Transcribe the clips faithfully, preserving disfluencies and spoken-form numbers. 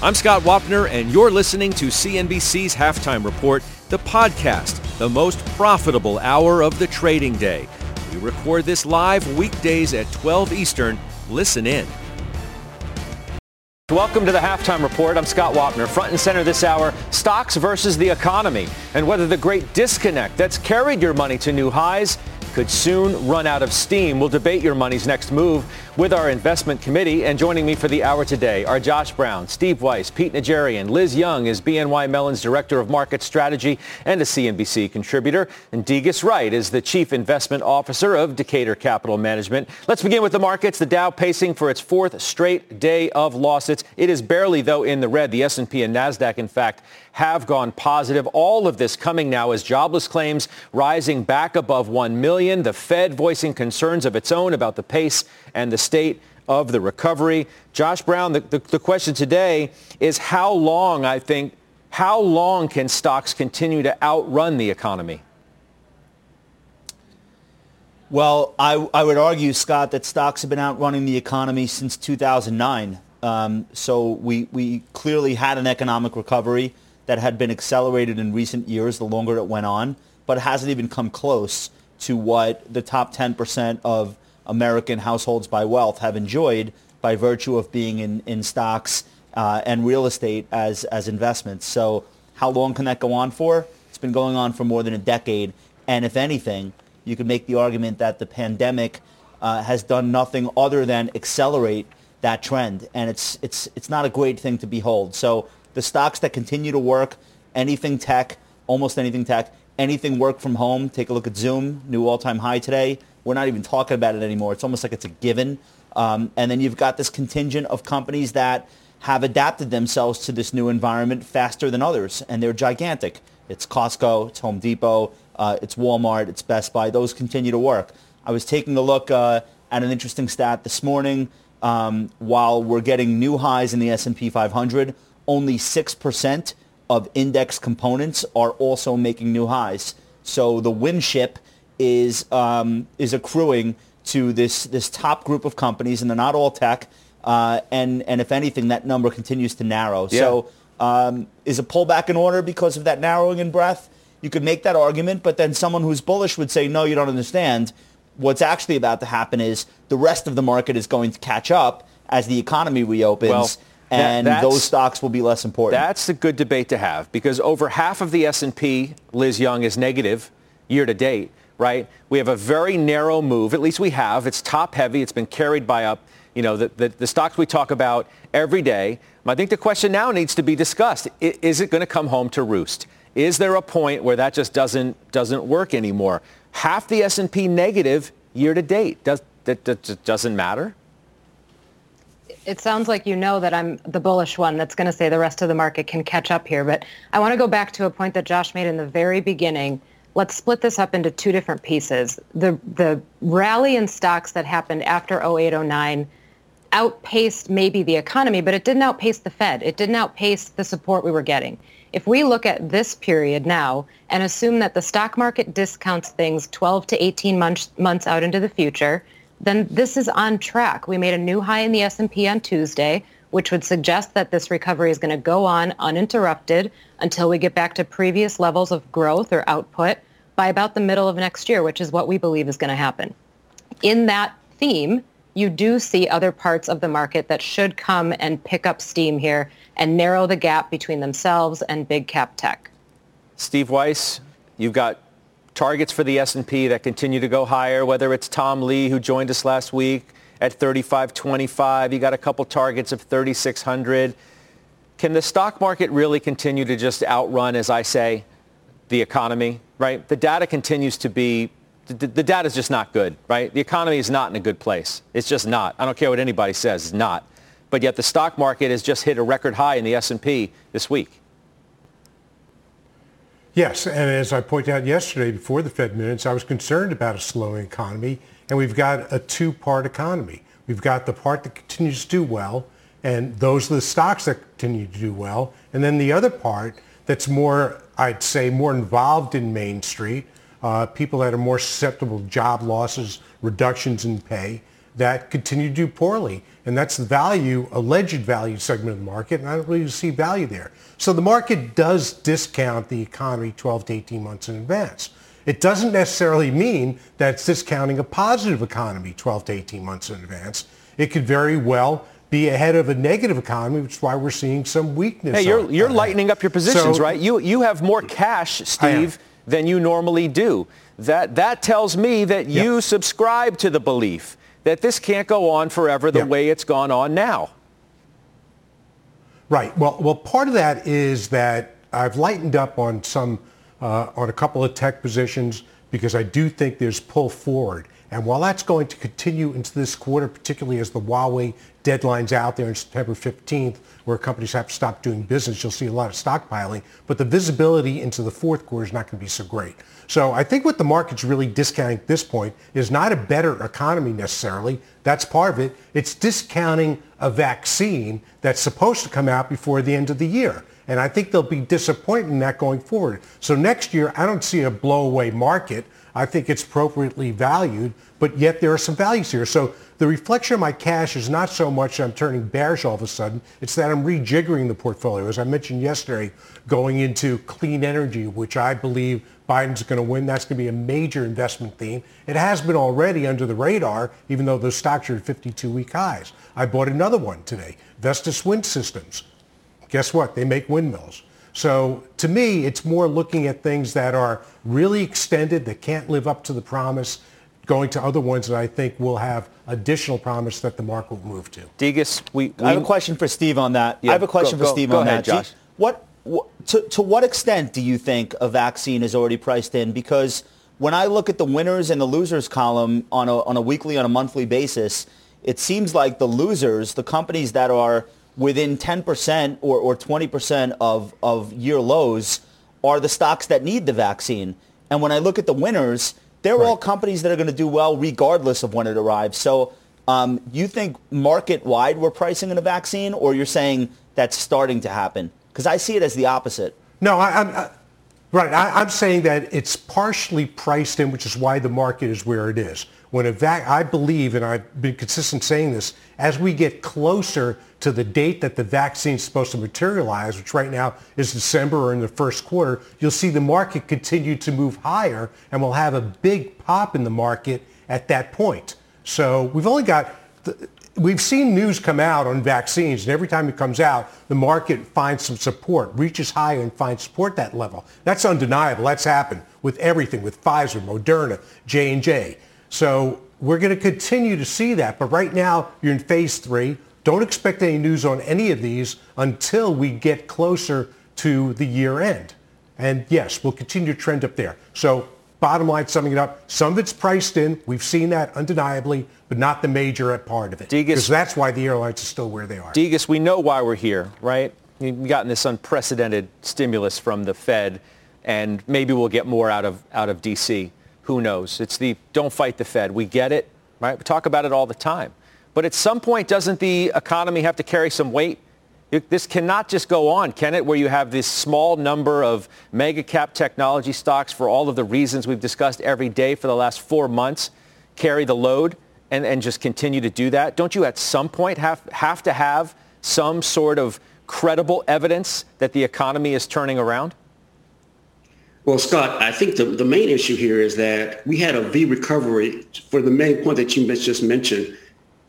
I'm Scott Wapner, and you're listening to C N B C's Halftime Report, the podcast, the most profitable hour of the trading day. We record this live weekdays at twelve Eastern. Listen in. Welcome to the Halftime Report. I'm Scott Wapner. Front and center this hour, stocks versus the economy, and whether the great disconnect that's carried your money to new highs could soon run out of steam. We'll debate your money's next move with our investment committee. And joining me for the hour today are Josh Brown, Steve Weiss, Pete Najarian. Liz Young is B N Y Mellon's Director of Market Strategy and a C N B C contributor. And Degas Wright is the Chief Investment Officer of Decatur Capital Management. Let's begin with the markets. The Dow pacing for its fourth straight day of losses. It is barely, though, in the red. The S and P and Nasdaq, in fact, have gone positive. All of this coming now as jobless claims rising back above one million, the Fed voicing concerns of its own about the pace and the state of the recovery. Josh Brown, the, the, the question today is how long, I think, how long can stocks continue to outrun the economy? Well, I, I would argue, Scott, that stocks have been outrunning the economy since two thousand nine. Um, so we, we clearly had an economic recovery that had been accelerated in recent years the longer it went on, but it hasn't even come close to what the top ten percent of American households by wealth have enjoyed by virtue of being in, in stocks uh, and real estate as, as investments. So how long can that go on for? It's been going on for more than a decade. And if anything, you could make the argument that the pandemic uh, has done nothing other than accelerate that trend. And it's it's it's not a great thing to behold. So the stocks that continue to work, anything tech, almost anything tech, anything work from home. Take a look at Zoom, new all-time high today. We're not even talking about it anymore. It's almost like it's a given. Um, and then you've got this contingent of companies that have adapted themselves to this new environment faster than others, and they're gigantic. It's Costco, it's Home Depot, uh, it's Walmart, it's Best Buy. Those continue to work. I was taking a look uh, at an interesting stat this morning. Um, while we're getting new highs in the S and P five hundred, only six percent of index components are also making new highs. So the winship is um, is accruing to this this top group of companies, and they're not all tech. Uh, and, and if anything, that number continues to narrow. Yeah. So um, is a pullback in order because of that narrowing in breadth? You could make that argument, but then someone who's bullish would say, no, you don't understand. What's actually about to happen is the rest of the market is going to catch up as the economy reopens. Well, And those stocks will be less important. That's a good debate to have because over half of the S and P, Liz Young, is negative year to date, right? We have a very narrow move. At least we have. It's top heavy. It's been carried by up, you know, the, the, the stocks we talk about every day. I think the question now needs to be discussed. Is it going to come home to roost? Is there a point where that just doesn't doesn't work anymore? Half the S and P negative year to date. Does that, that doesn't matter? It sounds like you know that I'm the bullish one that's going to say the rest of the market can catch up here. But I want to go back to a point that Josh made in the very beginning. Let's split this up into two different pieces. The the rally in stocks that happened after oh eight, oh nine outpaced maybe the economy, but it didn't outpace the Fed. It didn't outpace the support we were getting. If we look at this period now and assume that the stock market discounts things twelve to eighteen months out into the future, then this is on track. We made a new high in the S and P on Tuesday, which would suggest that this recovery is going to go on uninterrupted until we get back to previous levels of growth or output by about the middle of next year, which is what we believe is going to happen. In that theme, you do see other parts of the market that should come and pick up steam here and narrow the gap between themselves and big cap tech. Steve Weiss, you've got targets for the S and P that continue to go higher, whether it's Tom Lee, who joined us last week at thirty-five twenty-five. You got a couple targets of thirty-six hundred. Can the stock market really continue to just outrun, as I say, the economy, right? The data continues to be, the, the data is just not good, right? The economy is not in a good place. It's just not. I don't care what anybody says, it's not. But yet the stock market has just hit a record high in the S and P this week. Yes, and as I pointed out yesterday before the Fed minutes, I was concerned about a slowing economy, and we've got a two-part economy. We've got the part that continues to do well, and those are the stocks that continue to do well, and then the other part that's more, I'd say, more involved in Main Street, uh, people that are more susceptible to job losses, reductions in pay, that continue to do poorly. And that's the value, alleged value segment of the market, and I don't really see value there. So the market does discount the economy twelve to eighteen months in advance. It doesn't necessarily mean that it's discounting a positive economy twelve to eighteen months in advance. It could very well be ahead of a negative economy, which is why we're seeing some weakness. Hey, you're, you're lightening up your positions, so, right? You you have more cash, Steve, than you normally do. That that tells me that you yep. subscribe to the belief that this can't go on forever the yep. way it's gone on now. Right. Well, well, part of that is that I've lightened up on some uh, on a couple of tech positions because I do think there's pull forward. And while that's going to continue into this quarter, particularly as the Huawei deadline's out there on September fifteenth, where companies have to stop doing business, you'll see a lot of stockpiling. But the visibility into the fourth quarter is not going to be so great. So I think what the market's really discounting at this point is not a better economy necessarily. That's part of it. It's discounting a vaccine that's supposed to come out before the end of the year. And I think they'll be disappointed in that going forward. So next year, I don't see a blowaway market. I think it's appropriately valued, but yet there are some values here. So the reflection of my cash is not so much I'm turning bearish all of a sudden. It's that I'm rejiggering the portfolio. As I mentioned yesterday, going into clean energy, which I believe Biden's going to win. That's going to be a major investment theme. It has been already under the radar, even though those stocks are at fifty-two-week highs. I bought another one today, Vestas Wind Systems. Guess what? They make windmills. So to me, it's more looking at things that are really extended, that can't live up to the promise, going to other ones that I think will have additional promise that the market will move to. Degas, we, we I have a question for Steve on that. Yeah, I have a question go, for go, Steve go on ahead, that. Josh. What, what to, to what extent do you think a vaccine is already priced in? Because when I look at the winners and the losers column on a, on a weekly, on a monthly basis, it seems like the losers, the companies that are within ten percent or, or twenty percent of, of year lows are the stocks that need the vaccine. And when I look at the winners, they're right. all companies that are going to do well regardless of when it arrives. So um, you think market-wide we're pricing in a vaccine, or you're saying that's starting to happen? Because I see it as the opposite. No, I, I'm I, right. I, I'm saying that it's partially priced in, which is why the market is where it is. When a vac- I believe, and I've been consistent saying this, as we get closer to the date that the vaccine is supposed to materialize, which right now is December or in the first quarter, you'll see the market continue to move higher, and we'll have a big pop in the market at that point. So we've only got, the, we've seen news come out on vaccines, and every time it comes out, the market finds some support, reaches higher and finds support at that level. That's undeniable. That's happened with everything, with Pfizer, Moderna, J and J. So we're going to continue to see that. But right now, you're in phase three. Don't expect any news on any of these until we get closer to the year end. And yes, we'll continue to trend up there. So bottom line, summing it up, some of it's priced in. We've seen that undeniably, but not the major part of it. Because that's why the airlines are still where they are. Degas, we know why we're here, right? We've gotten this unprecedented stimulus from the Fed, and maybe we'll get more out of out of D C Who knows? It's the don't fight the Fed. We get it, right? We talk about it all the time. But at some point, doesn't the economy have to carry some weight? It, this cannot just go on, can it, where you have this small number of mega cap technology stocks for all of the reasons we've discussed every day for the last four months, carry the load and, and just continue to do that? Don't you at some point have, have to have some sort of credible evidence that the economy is turning around? Well, Scott, I think the, the main issue here is that we had a V recovery for the main point that you just mentioned.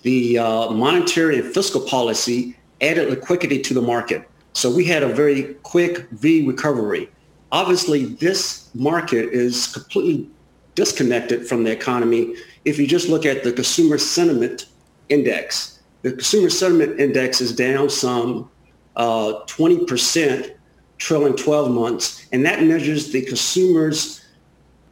the uh, monetary and fiscal policy added liquidity to the market. So we had a very quick V recovery. Obviously, this market is completely disconnected from the economy. If you just look at the consumer sentiment index, the consumer sentiment index is down some uh, twenty percent trailing twelve months, and that measures the consumer's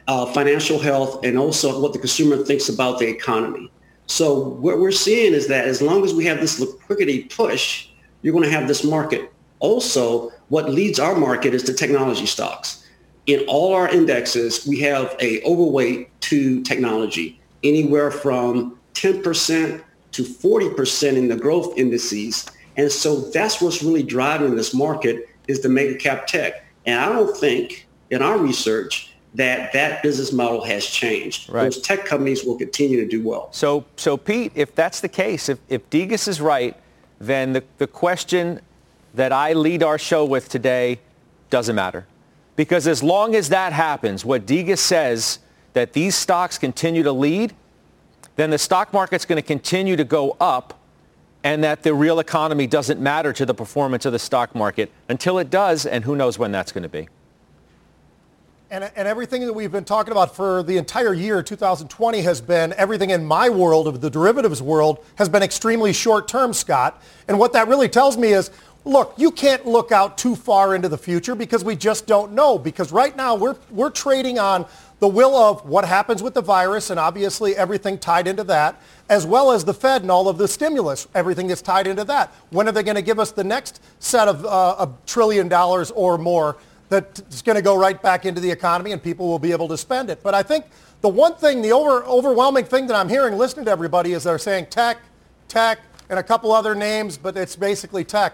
uh, financial health and also what the consumer thinks about the economy. So what we're seeing is that as long as we have this liquidity push, you're going to have this market. Also, what leads our market is the technology stocks. In all our indexes, we have a overweight to technology, anywhere from ten percent to forty percent in the growth indices. And so that's what's really driving this market is the mega cap tech. And I don't think in our research that that business model has changed. Right. Those tech companies will continue to do well. So, so Pete, if that's the case, if, if Degas is right, then the, the question that I lead our show with today doesn't matter. Because as long as that happens, what Degas says, that these stocks continue to lead, then the stock market's going to continue to go up, and that the real economy doesn't matter to the performance of the stock market until it does, and who knows when that's going to be. And, and everything that we've been talking about for the entire year, two thousand twenty, has been, everything in my world, of the derivatives world, has been extremely short-term, Scott. And what that really tells me is, look, you can't look out too far into the future because we just don't know. Because right now we're we're trading on the will of what happens with the virus and obviously everything tied into that, as well as the Fed and all of the stimulus, everything that's tied into that. When are they going to give us the next set of uh, a trillion dollars or more that's going to go right back into the economy and people will be able to spend it? But I think the one thing, the over, overwhelming thing that I'm hearing listening to everybody is they're saying tech, tech, and a couple other names, but it's basically tech.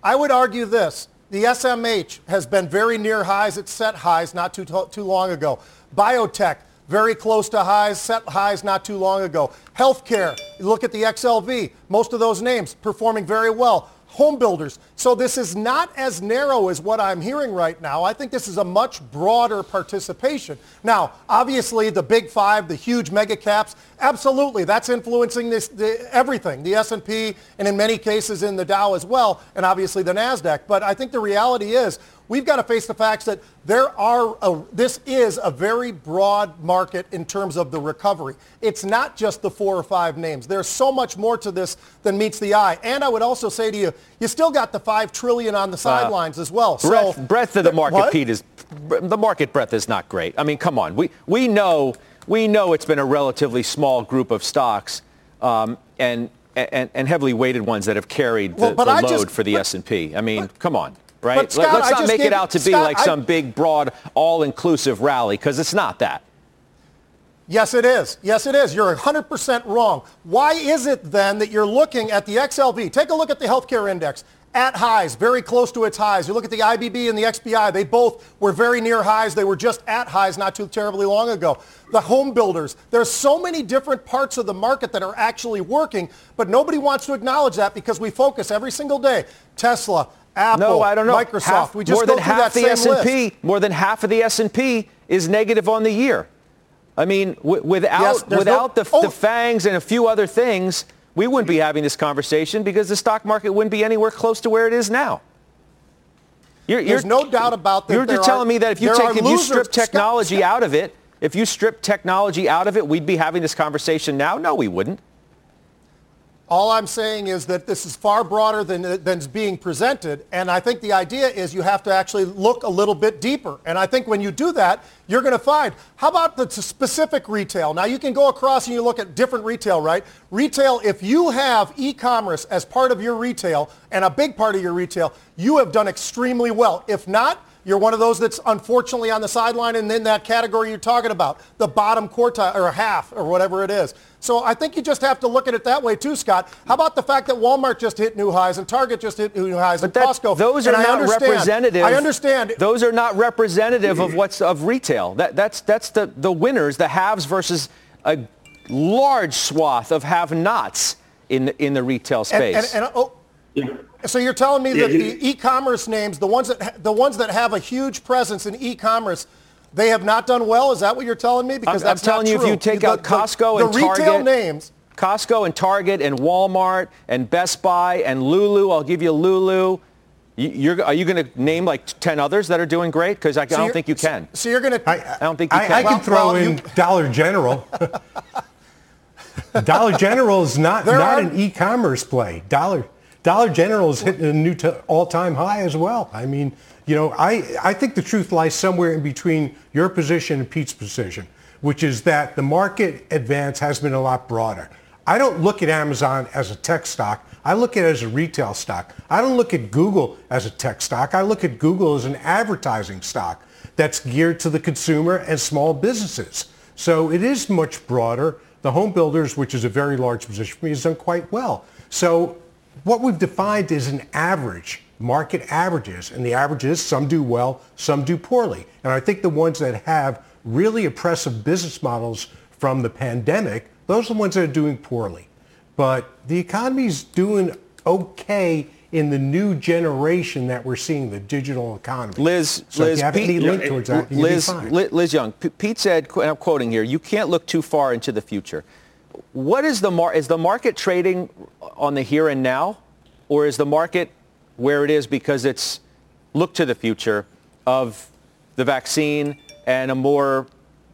I would argue this. The S M H has been very near highs. It's set highs not too too long ago. Biotech, very close to highs, set highs not too long ago. Healthcare, look at the X L V. Most of those names performing very well. Home builders. So this is not as narrow as what I'm hearing right now. I think this is a much broader participation. Now, obviously, the big five, the huge mega caps, absolutely, that's influencing this the, everything, the S and P, and in many cases in the Dow as well, and obviously the Nasdaq. But I think the reality is we've got to face the facts that there are a, this is a very broad market in terms of the recovery. It's not just the four or five names. There's so much more to this than meets the eye. And I would also say to you, you still got the five trillion dollars on the sidelines uh, as well. Breadth, so, breadth of the market, what? Pete, is the market breadth is not great. I mean, come on. We we know we know it's been a relatively small group of stocks um, and, and and heavily weighted ones that have carried the, well, the load just, for the but, S and P. I mean, but, come on. Right? Scott, Let's not make it out to Scott, be like some I, big, broad, all-inclusive rally, because it's not that. Yes, it is. Yes, it is. You're one hundred percent wrong. Why is it, then, that you're looking at the X L V? Take a look at the healthcare index. At highs, very close to its highs. You look at the I B B and the X B I. They both were very near highs. They were just at highs not too terribly long ago. The home builders. There's so many different parts of the market that are actually working, but nobody wants to acknowledge that because we focus every single day. Tesla, Apple, no, I don't know. Microsoft. Half, we just more than half the S and P. List. More than half of the S and P is negative on the year. I mean, w- without yes, without no, the, oh. the FANGs and a few other things, we wouldn't be having this conversation because the stock market wouldn't be anywhere close to where it is now. You're, you're, There's no doubt about that. You're just telling are, me that if you take if you strip technology out of it, if you strip technology out of it, we'd be having this conversation now. No, we wouldn't. All I'm saying is that this is far broader than than is being presented, and I think the idea is you have to actually look a little bit deeper. And I think when you do that, you're going to find, how about the specific retail? Now, you can go across and you look at different retail, right? Retail, if you have e-commerce as part of your retail and a big part of your retail, you have done extremely well. If not, you're one of those that's unfortunately on the sideline and in that category you're talking about, the bottom quartile or half or whatever it is. So I think you just have to look at it that way too, Scott. How about the fact that Walmart just hit new highs and Target just hit new highs but and that, Costco? Those and are I not understand. representative. I understand. Those are not representative of what's of retail. That, that's that's the, the winners, the haves versus a large swath of have-nots in the, in the retail space. And, and, and, oh. Yeah. So you're telling me yeah, that yeah. the e-commerce names, the ones that ha- the ones that have a huge presence in e-commerce, they have not done well? Is that what you're telling me? Because I'm, that's I'm telling not you, true. If you take you, out the, Costco the, and the Target, retail names, Costco and Target and Walmart and Best Buy and Lulu. I'll give you Lulu. You're, are you going to name like ten others that are doing great? Because I, so I don't think you can. So, so you're going to... I, I don't think you I, can. I, I well, could throw well, in you... Dollar General. Dollar General is not, not are... an e-commerce play. Dollar Dollar General is hitting a new t- all-time high as well. I mean, you know, I, I think the truth lies somewhere in between your position and Pete's position, which is that the market advance has been a lot broader. I don't look at Amazon as a tech stock. I look at it as a retail stock. I don't look at Google as a tech stock. I look at Google as an advertising stock that's geared to the consumer and small businesses. So it is much broader. The home builders, which is a very large position for me, has done quite well. So what we've defined is an average, market averages. And the average is some do well, some do poorly. And I think the ones that have really oppressive business models from the pandemic, those are the ones that are doing poorly. But the economy's doing okay in the new generation that we're seeing, the digital economy. Liz, so Liz, if you have Pete, any link towards that, Liz, you'll be fine. Liz Young, Pete said, and I'm quoting here, you can't look too far into the future. What is the mar- is the market trading on the here and now, or is the market where it is because it's looked to the future of the vaccine and a more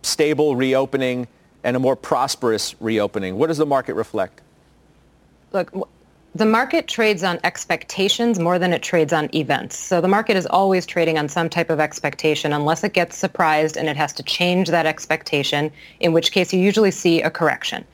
stable reopening and a more prosperous reopening? What does the market reflect? Look, the market trades on expectations more than it trades on events. So the market is always trading on some type of expectation unless it gets surprised and it has to change that expectation, in which case you usually see a correction.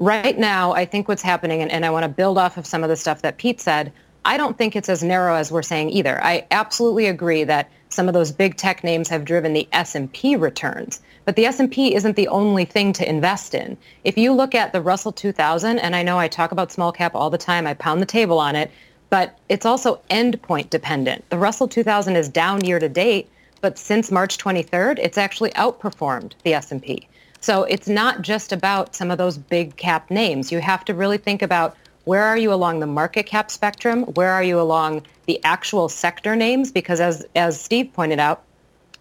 Right now, I think what's happening, and, and I want to build off of some of the stuff that Pete said, I don't think it's as narrow as we're saying either. I absolutely agree that some of those big tech names have driven the S and P returns, but the S and P isn't the only thing to invest in. If you look at the Russell two thousand, and I know I talk about small cap all the time, I pound the table on it, but it's also endpoint dependent. The Russell two thousand is down year to date, but since March twenty-third, it's actually outperformed the S and P. So it's not just about some of those big cap names. You have to really think about, where are you along the market cap spectrum? Where are you along the actual sector names? Because as as Steve pointed out,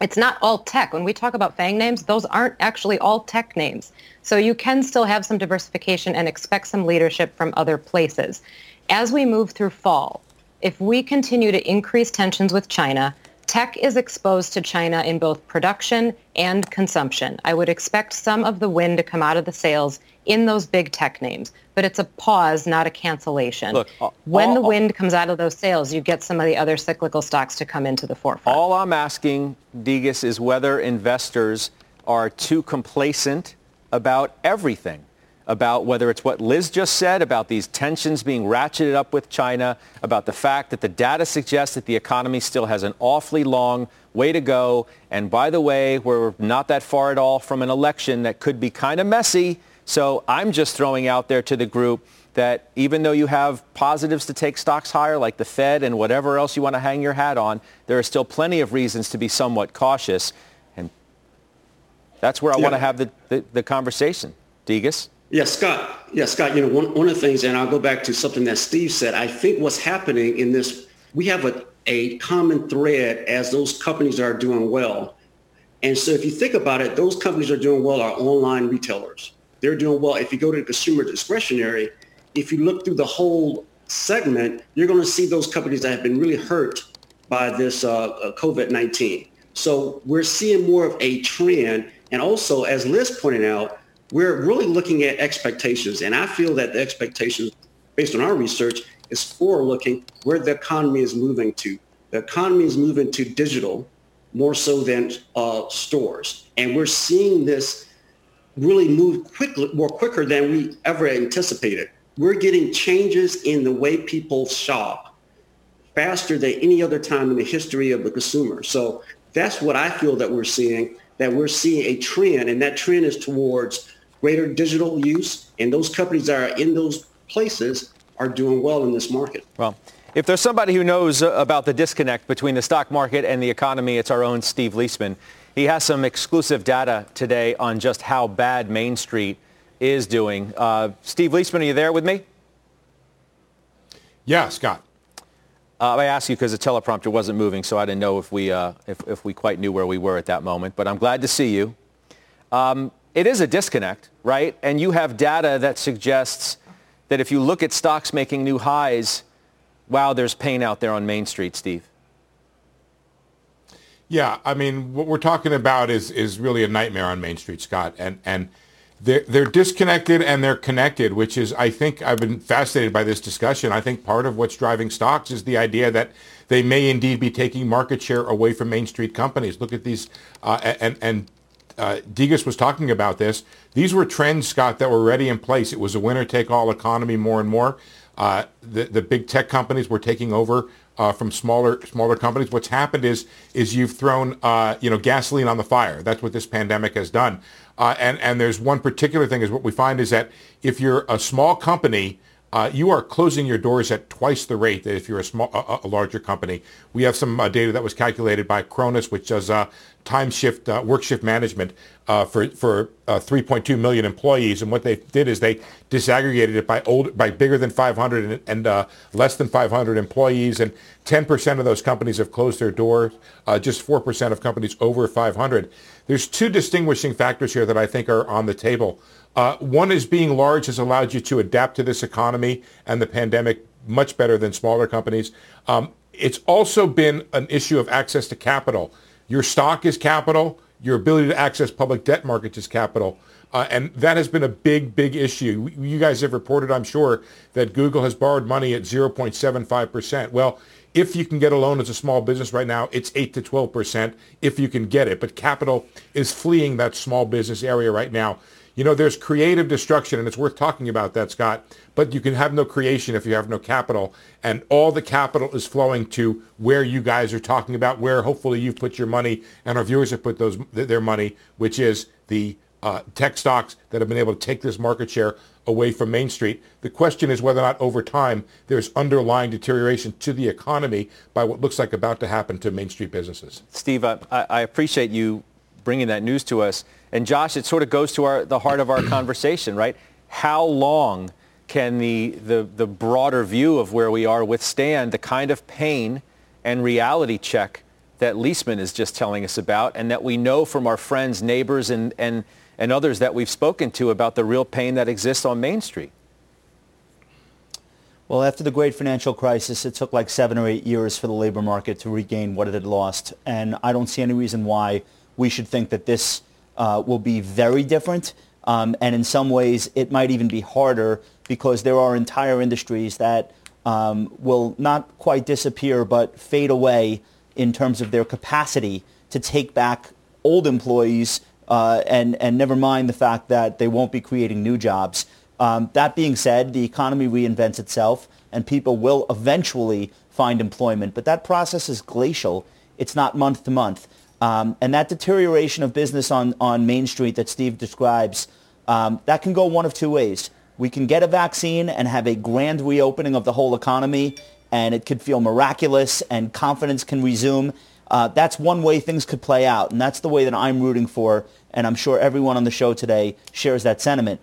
it's not all tech. When we talk about FANG names, those aren't actually all tech names. So you can still have some diversification and expect some leadership from other places. As we move through fall, if we continue to increase tensions with China, tech is exposed to China in both production and consumption. I would expect some of the wind to come out of the sails in those big tech names, but it's a pause, not a cancellation. Look, all, when the all, wind comes out of those sails, you get some of the other cyclical stocks to come into the forefront. All I'm asking, Degas, is whether investors are too complacent about everything, about whether it's what Liz just said, about these tensions being ratcheted up with China, about the fact that the data suggests that the economy still has an awfully long way to go. And by the way, we're not that far at all from an election that could be kind of messy. So I'm just throwing out there to the group that even though you have positives to take stocks higher, like the Fed and whatever else you want to hang your hat on, there are still plenty of reasons to be somewhat cautious. And that's where I yeah. want to have the, the, the conversation. Degas? Yeah, Scott. Yeah, Scott, you know, one, one of the things, and I'll go back to something that Steve said, I think what's happening in this, we have a, a common thread as those companies are doing well. And so if you think about it, those companies are doing well are online retailers. They're doing well. If you go to consumer discretionary, if you look through the whole segment, you're going to see those companies that have been really hurt by this uh, COVID nineteen. So we're seeing more of a trend. And also, as Liz pointed out, we're really looking at expectations, and I feel that the expectations, based on our research, is forward-looking where the economy is moving to. The economy is moving to digital more so than uh, stores, and we're seeing this really move quickly, more quicker than we ever anticipated. We're getting changes in the way people shop faster than any other time in the history of the consumer. So that's what I feel that we're seeing, that we're seeing a trend, and that trend is towards greater digital use, and those companies that are in those places are doing well in this market. Well, if there's somebody who knows about the disconnect between the stock market and the economy, it's our own Steve Leisman. He has some exclusive data today on just how bad Main Street is doing. Uh, Steve Leisman, are you there with me? Yeah, Scott. Uh, I asked you because the teleprompter wasn't moving, so I didn't know if we uh, if, if we quite knew where we were at that moment. But I'm glad to see you. Um, it is a disconnect, right? And you have data that suggests that if you look at stocks making new highs, wow, there's pain out there on Main Street, Steve. Yeah, I mean, what we're talking about is is really a nightmare on Main Street, Scott. And and they're, they're disconnected and they're connected, which is, I think, I've been fascinated by this discussion. I think part of what's driving stocks is the idea that they may indeed be taking market share away from Main Street companies. Look at these, uh, and and uh, Degas was talking about this. These were trends, Scott, that were already in place. It was a winner-take-all economy more and more. Uh, the, the big tech companies were taking over uh, from smaller smaller companies. What's happened is is you've thrown uh, you know gasoline on the fire. That's what this pandemic has done. Uh, and and there's one particular thing is what we find is that if you're a small company, uh, you are closing your doors at twice the rate that if you're a small a, a larger company. We have some uh, data that was calculated by Cronus, which does uh, time shift uh, work shift management uh, for for uh, three point two million employees. And what they did is they disaggregated it by old by bigger than five hundred and, and uh, less than five hundred employees. And ten percent of those companies have closed their doors. Uh, just four percent of companies over five hundred. There's two distinguishing factors here that I think are on the table. Uh, one is being large has allowed you to adapt to this economy and the pandemic much better than smaller companies. Um, it's also been an issue of access to capital. Your stock is capital. Your ability to access public debt markets is capital. Uh, and that has been a big, big issue. You guys have reported, I'm sure, that Google has borrowed money at zero point seven five percent. Well, if you can get a loan as a small business right now, it's eight to twelve percent if you can get it. But capital is fleeing that small business area right now. You know, there's creative destruction, and it's worth talking about that, Scott. But you can have no creation if you have no capital. And all the capital is flowing to where you guys are talking about, where hopefully you've put your money and our viewers have put those their money, which is the uh, tech stocks that have been able to take this market share away from Main Street. The question is whether or not over time there's underlying deterioration to the economy by what looks like about to happen to Main Street businesses. Steve, I, I appreciate you bringing that news to us. And Josh, it sort of goes to our, the heart of our conversation, right? How long can the, the, the broader view of where we are withstand the kind of pain and reality check that Leisman is just telling us about and that we know from our friends, neighbors, and, and, and others that we've spoken to about the real pain that exists on Main Street? Well, after the great financial crisis, it took like seven or eight years for the labor market to regain what it had lost. And I don't see any reason why we should think that this uh, will be very different. Um, and in some ways, it might even be harder because there are entire industries that um, will not quite disappear but fade away in terms of their capacity to take back old employees uh, and, and never mind the fact that they won't be creating new jobs. Um, that being said, the economy reinvents itself and people will eventually find employment. But that process is glacial. It's not month to month. Um, and that deterioration of business on, on Main Street that Steve describes, um, that can go one of two ways. We can get a vaccine and have a grand reopening of the whole economy, and it could feel miraculous, and confidence can resume. Uh, that's one way things could play out, and that's the way that I'm rooting for, and I'm sure everyone on the show today shares that sentiment.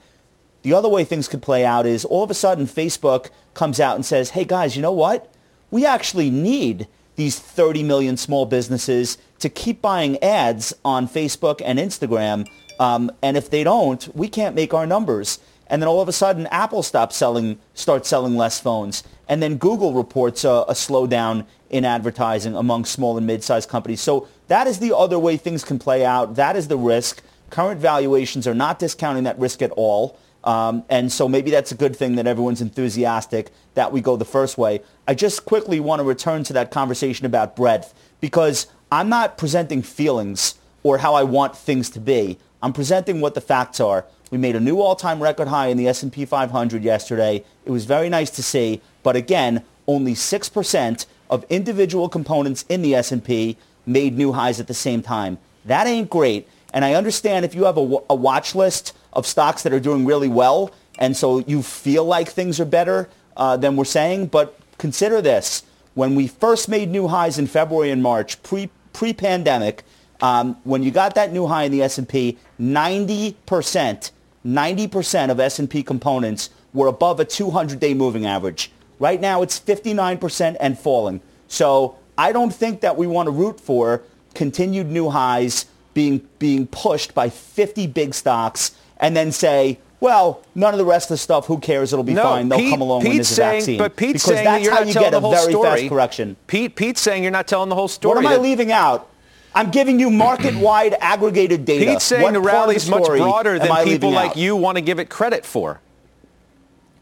The other way things could play out is all of a sudden Facebook comes out and says, hey, guys, you know what? We actually need these thirty million small businesses to keep buying ads on Facebook and Instagram. Um, and if they don't, we can't make our numbers. And then all of a sudden, Apple stops selling, starts selling less phones. And then Google reports a, a slowdown in advertising among small and mid-sized companies. So that is the other way things can play out. That is the risk. Current valuations are not discounting that risk at all. Um, and so maybe that's a good thing that everyone's enthusiastic that we go the first way. I just quickly want to return to that conversation about breadth because I'm not presenting feelings or how I want things to be. I'm presenting what the facts are. We made a new all-time record high in the S and P five hundred yesterday. It was very nice to see. But again, only six percent of individual components in the S and P made new highs at the same time. That ain't great. And I understand if you have a, w- a watch list of stocks that are doing really well, and so you feel like things are better uh, than we're saying, but consider this. When we first made new highs in February and March, pre, pre-pandemic, um, when you got that new high in the S and P, ninety percent, ninety percent of S and P components were above a two hundred day moving average. Right now, it's fifty-nine percent and falling. So I don't think that we want to root for continued new highs being being pushed by fifty big stocks and then say, well, none of the rest of the stuff, who cares, it'll be no, fine, they'll Pete, come along Pete's when there's saying, a vaccine. But Pete's because saying that's that you're how not you get a very story. fast correction. Pete, Pete's saying you're not telling the whole story. What am I leaving out? I'm giving you market-wide aggregated data. Pete's saying what the rally is much broader than people like out? you want to give it credit for.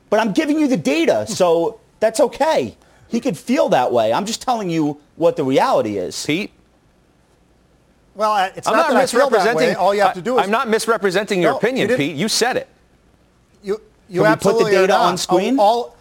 But I'm giving you the data, so that's okay. He could feel that way. I'm just telling you what the reality is. Pete? Well, it's I'm not, not that I feel that way. All you have to do is... I'm not misrepresenting your no, opinion, you Pete. You said it. You, you Can absolutely we put the data on screen? All,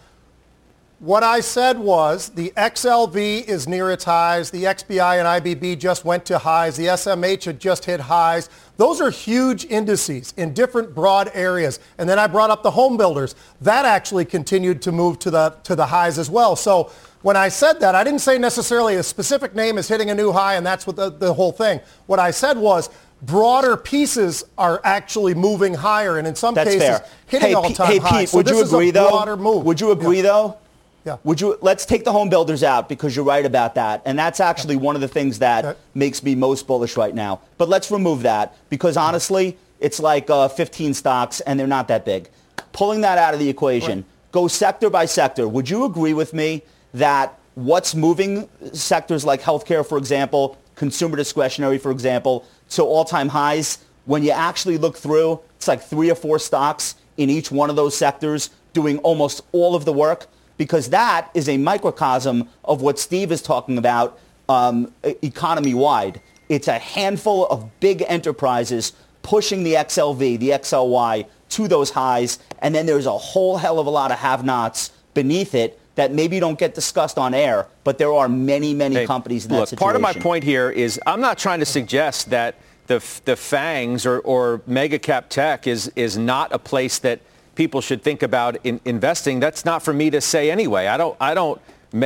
what I said was the X L V is near its highs. The X B I and I B B just went to highs. The S M H had just hit highs. Those are huge indices in different broad areas. And then I brought up the home builders. That actually continued to move to the to the highs as well. So when I said that, I didn't say necessarily a specific name is hitting a new high and that's what the, the whole thing. What I said was broader pieces are actually moving higher and in some that's cases fair. hitting hey, all-time hey, Pete, highs. So would this you agree, is a broader though? move. Would you agree yeah. though? Yeah. Would you let's take the home builders out because you're right about that. And that's actually one of the things that okay. makes me most bullish right now. But let's remove that because honestly, it's like uh, fifteen stocks and they're not that big. Pulling that out of the equation, right. go sector by sector. Would you agree with me that what's moving sectors like healthcare, for example, consumer discretionary, for example, to all-time highs, when you actually look through, it's like three or four stocks in each one of those sectors doing almost all of the work? Because that is a microcosm of what Steve is talking about um, economy-wide. It's a handful of big enterprises pushing the X L V, the X L Y to those highs, and then there's a whole hell of a lot of have-nots beneath it that maybe don't get discussed on air, but there are many, many hey, companies in look, that situation. Part of my point here is I'm not trying to suggest that the the FANGs or, or mega-cap tech is is not a place that people should think about in investing. That's not for me to say anyway. I don't. I don't.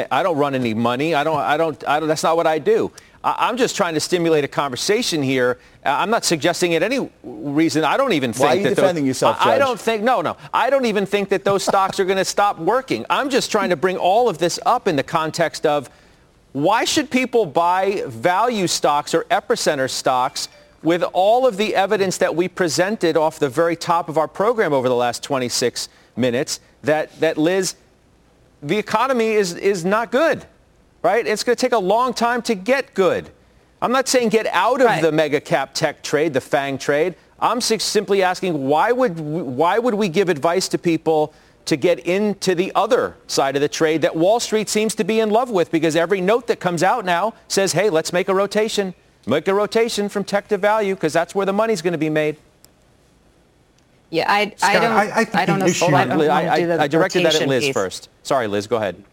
I don't run any money. I don't. I don't. I don't. That's not what I do. I, I'm just trying to stimulate a conversation here. Uh, I'm not suggesting it any reason. I don't even think. Why are you that defending those, yourself, Judge? I don't think. No, no. I don't even think that those stocks are going to stop working. I'm just trying to bring all of this up in the context of why should people buy value stocks or epicenter stocks? With all of the evidence that we presented off the very top of our program over the last twenty-six minutes, that, that Liz, the economy is, is not good, right? It's going to take a long time to get good. I'm not saying get out of right. the mega cap tech trade, the FANG trade. I'm simply asking why would why would we give advice to people to get into the other side of the trade that Wall Street seems to be in love with? Because every note that comes out now says, hey, let's make a rotation. Make a rotation from tech to value because that's where the money's going to be made. Yeah, I, Scott, I don't. I, I, think I don't know. Issue, oh, I, don't I, do the I directed that at Liz piece. first. Sorry, Liz, go ahead.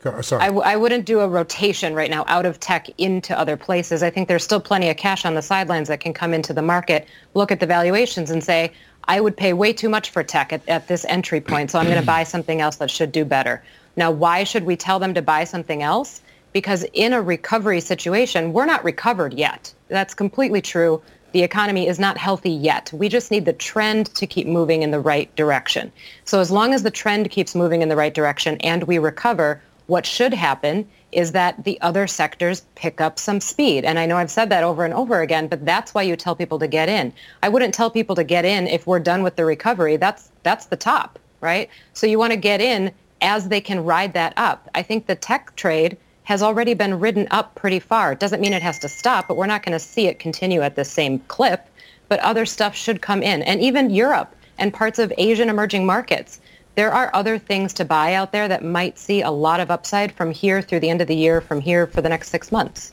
Go, sorry. I, w- I wouldn't do a rotation right now out of tech into other places. I think there's still plenty of cash on the sidelines that can come into the market, look at the valuations, and say, I would pay way too much for tech at, at this entry point, so I'm going to buy something else that should do better. Now, why should we tell them to buy something else? Because in a recovery situation, we're not recovered yet. That's completely true. The economy is not healthy yet. We just need the trend to keep moving in the right direction. So as long as the trend keeps moving in the right direction and we recover, what should happen is that the other sectors pick up some speed. And I know I've said that over and over again, but that's why you tell people to get in. I wouldn't tell people to get in if we're done with the recovery. That's that's the top, right? So you want to get in as they can ride that up. I think the tech trade has already been ridden up pretty far. It doesn't mean it has to stop, but we're not going to see it continue at the same clip. But other stuff should come in. And even Europe and parts of Asian emerging markets, there are other things to buy out there that might see a lot of upside from here through the end of the year, from here for the next six months.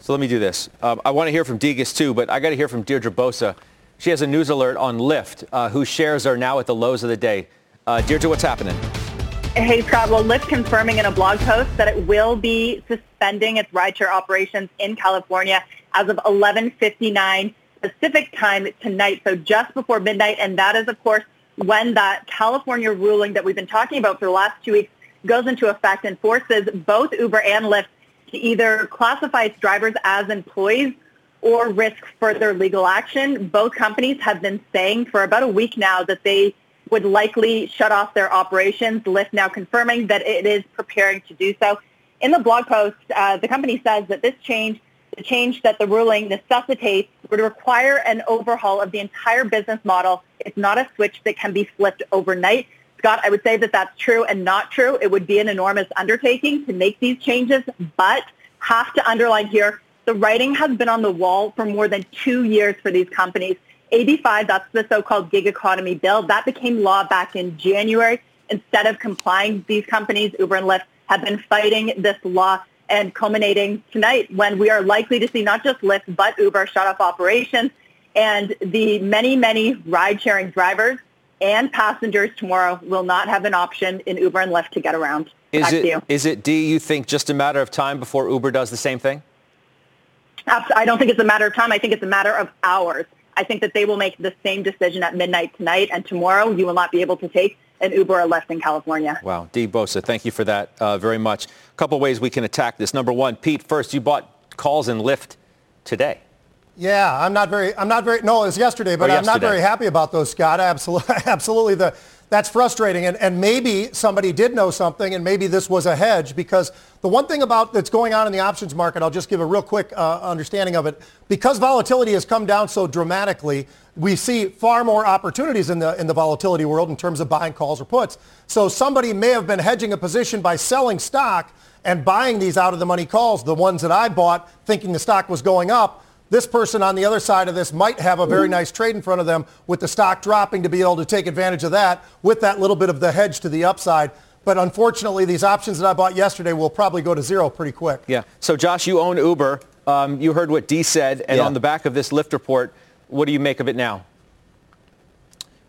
So let me do this. Um, I want to hear from Degas too, but I got to hear from Deirdre Bosa. She has a news alert on Lyft, uh, whose shares are now at the lows of the day. Uh, Deirdre, what's happening? Hey, Scott. Well, Lyft confirming in a blog post that it will be suspending its rideshare operations in California as of eleven fifty-nine Pacific time tonight, so just before midnight. And that is, of course, when that California ruling that we've been talking about for the last two weeks goes into effect and forces both Uber and Lyft to either classify its drivers as employees or risk further legal action. Both companies have been saying for about a week now that they would likely shut off their operations. Lyft now confirming that it is preparing to do so. In the blog post, uh, the company says that this change the change that the ruling necessitates would require an overhaul of the entire business model. It's not a switch that can be flipped overnight. Scott, I would say that that's true and not true. It would be an enormous undertaking to make these changes, but have to underline here, the writing has been on the wall for more than two years for these companies. A B five, that's the so-called gig economy bill, that became law back in January. Instead of complying, these companies, Uber and Lyft, have been fighting this law and culminating tonight when we are likely to see not just Lyft but Uber shut off operations and the many, many ride-sharing drivers and passengers tomorrow will not have an option in Uber and Lyft to get around. Is it, is it, do you think, just a matter of time before Uber does the same thing? I don't think it's a matter of time. I think it's a matter of hours. I think that they will make the same decision at midnight tonight, and tomorrow you will not be able to take an Uber or Lyft in California. Wow. Dee Bosa, thank you for that uh, very much. A couple ways we can attack this. Number one, Pete, first, you bought calls in Lyft today. Yeah, I'm not very, I'm not very, no, it was yesterday, but yesterday. I'm not very happy about those, Scott. Absolutely, absolutely. The, that's frustrating. And, and maybe somebody did know something, and maybe this was a hedge, because the one thing about that's going on in the options market, I'll just give a real quick uh, understanding of it. Because volatility has come down so dramatically, we see far more opportunities in the in the volatility world in terms of buying calls or puts. So somebody may have been hedging a position by selling stock and buying these out-of-the-money calls, the ones that I bought, thinking the stock was going up. This person on the other side of this might have a very nice trade in front of them with the stock dropping to be able to take advantage of that with that little bit of the hedge to the upside. But unfortunately, these options that I bought yesterday will probably go to zero pretty quick. Yeah. So, Josh, you own Uber. Um, you heard what Dee said. And yeah. on the back of this Lyft report, what do you make of it now?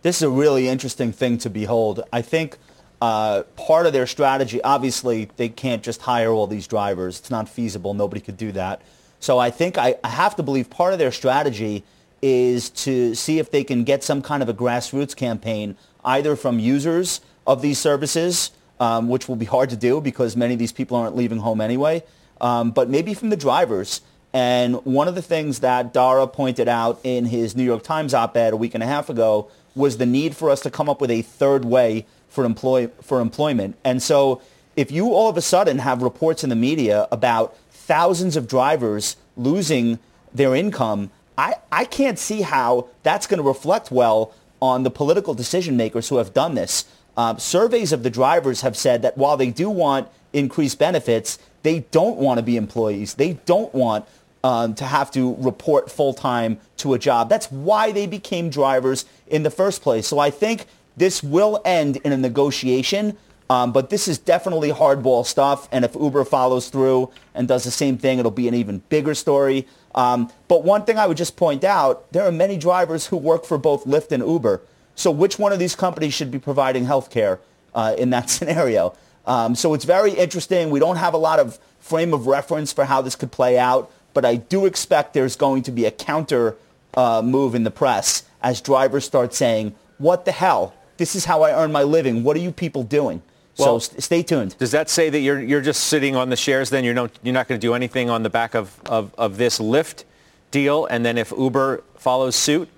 This is a really interesting thing to behold. I think uh, part of their strategy, obviously, they can't just hire all these drivers. It's not feasible. Nobody could do that. So I think I, I have to believe part of their strategy is to see if they can get some kind of a grassroots campaign, either from users of these services, um, which will be hard to do because many of these people aren't leaving home anyway, um, but maybe from the drivers. And one of the things that Dara pointed out in his New York Times op-ed a week and a half ago was the need for us to come up with a third way for employ for employment. And so if you all of a sudden have reports in the media about thousands of drivers losing their income, I, I can't see how that's going to reflect well on the political decision makers who have done this. Uh, surveys of the drivers have said that while they do want increased benefits, they don't want to be employees. They don't want um, to have to report full-time to a job. That's why they became drivers in the first place. So I think this will end in a negotiation. Um, but this is definitely hardball stuff, and if Uber follows through and does the same thing, it'll be an even bigger story. Um, but one thing I would just point out, there are many drivers who work for both Lyft and Uber. So which one of these companies should be providing health care uh, in that scenario? Um, so it's very interesting. We don't have a lot of frame of reference for how this could play out, but I do expect there's going to be a counter uh, move in the press as drivers start saying, what the hell? This is how I earn my living. What are you people doing? Well, so stay tuned. Does that say that you're you're just sitting on the shares then? You're, no, you're not going to do anything on the back of, of, of this Lyft deal, and then if Uber follows suit?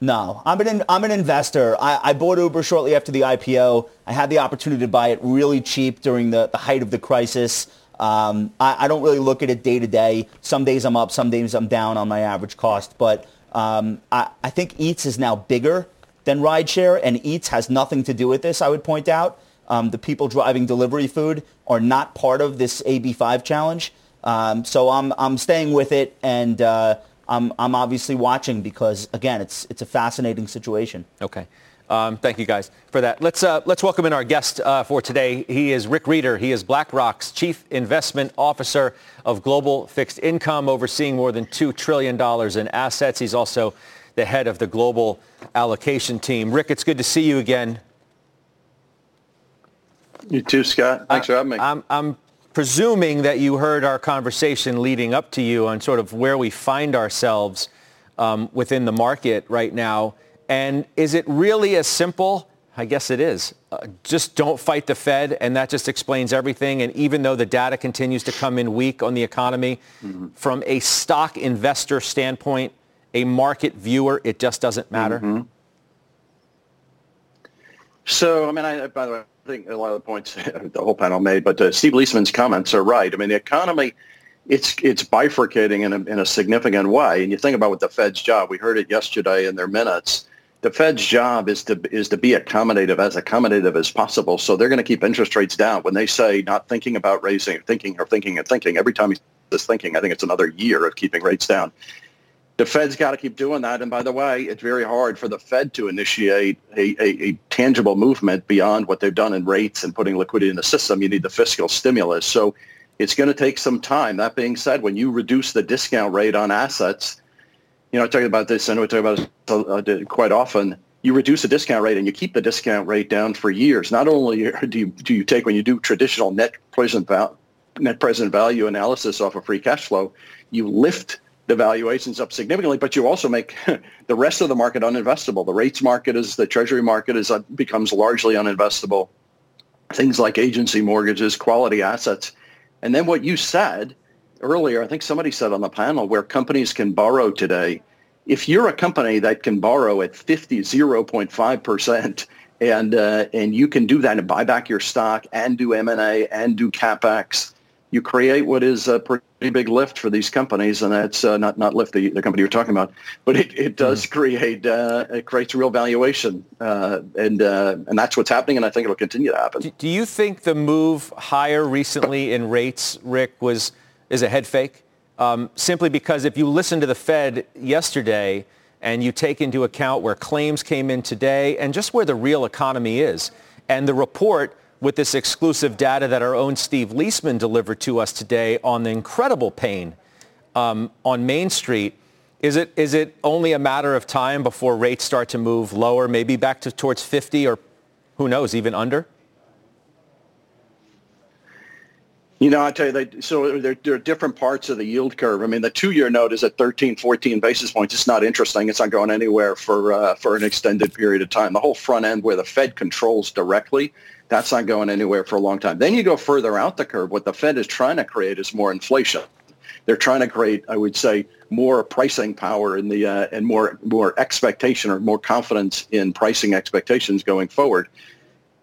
No. I'm an, I'm an investor. I, I bought Uber shortly after the I P O. I had the opportunity to buy it really cheap during the, the height of the crisis. Um, I, I don't really look at it day to day. Some days I'm up. Some days I'm down on my average cost. But um, I, I think Eats is now bigger than rideshare, and Eats has nothing to do with this, I would point out. Um, the people driving delivery food are not part of this A B five challenge. Um, so I'm I'm staying with it, and uh, I'm I'm obviously watching because, again, it's it's a fascinating situation. Okay. Um, thank you guys for that. Let's uh, let's welcome in our guest uh, for today. He is Rick Rieder. He is BlackRock's Chief Investment Officer of Global Fixed Income, overseeing more than two trillion dollars in assets. He's also the head of the Global Allocation Team. Rick, it's good to see you again. You too, Scott. Thanks for having me. I'm, I'm presuming that you heard our conversation leading up to you on sort of where we find ourselves um, within the market right now. And is it really as simple? I guess it is. Uh, just don't fight the Fed, and that just explains everything. And even though the data continues to come in weak on the economy, mm-hmm. from a stock investor standpoint, a market viewer, it just doesn't matter. Mm-hmm. So, I mean, I, by the way, I think a lot of the points the whole panel made, but uh, Steve Leisman's comments are right. I mean, the economy it's it's bifurcating in a, in a significant way. And you think about what the Fed's job, we heard it yesterday in their minutes, the Fed's job is to is to be accommodative, as accommodative as possible. So they're going to keep interest rates down. When they say not thinking about raising, thinking or thinking and thinking, every time he says thinking, I think it's another year of keeping rates down. The Fed's got to keep doing that. And by the way, it's very hard for the Fed to initiate a, a, a tangible movement beyond what they've done in rates and putting liquidity in the system. You need the fiscal stimulus. So it's going to take some time. That being said, when you reduce the discount rate on assets, you know, I talk about this, and we talk about this quite often. You reduce the discount rate, and you keep the discount rate down for years. Not only do you do you take when you do traditional net present val- net present value analysis off of free cash flow, you lift the valuations up significantly, but you also make the rest of the market uninvestable. The rates market is the treasury market is becomes largely uninvestable. Things like agency mortgages, quality assets, and then what you said earlier, I think somebody said on the panel, where companies can borrow today. If you're a company that can borrow at fifty, zero point five percent, and uh, and you can do that and buy back your stock and do M and A and do CapEx, you create what is a pretty big lift for these companies. And that's uh, not, not Lyft, the, the company you're talking about, but it, it does create, uh, it creates real valuation. Uh, and uh, and that's what's happening, and I think it'll continue to happen. Do you think the move higher recently in rates, Rick, was... is a head fake, um, simply because if you listen to the Fed yesterday and you take into account where claims came in today and just where the real economy is, and the report with this exclusive data that our own Steve Leisman delivered to us today on the incredible pain um, on Main Street, is it is it only a matter of time before rates start to move lower, maybe back to towards fifty or who knows, even under? You know, I tell you, they, so there, there are different parts of the yield curve. I mean, the two-year note is at thirteen, fourteen basis points. It's not interesting. It's not going anywhere for uh, for an extended period of time. The whole front end where the Fed controls directly, that's not going anywhere for a long time. Then you go further out the curve. What the Fed is trying to create is more inflation. They're trying to create, I would say, more pricing power in the uh, and more more expectation or more confidence in pricing expectations going forward.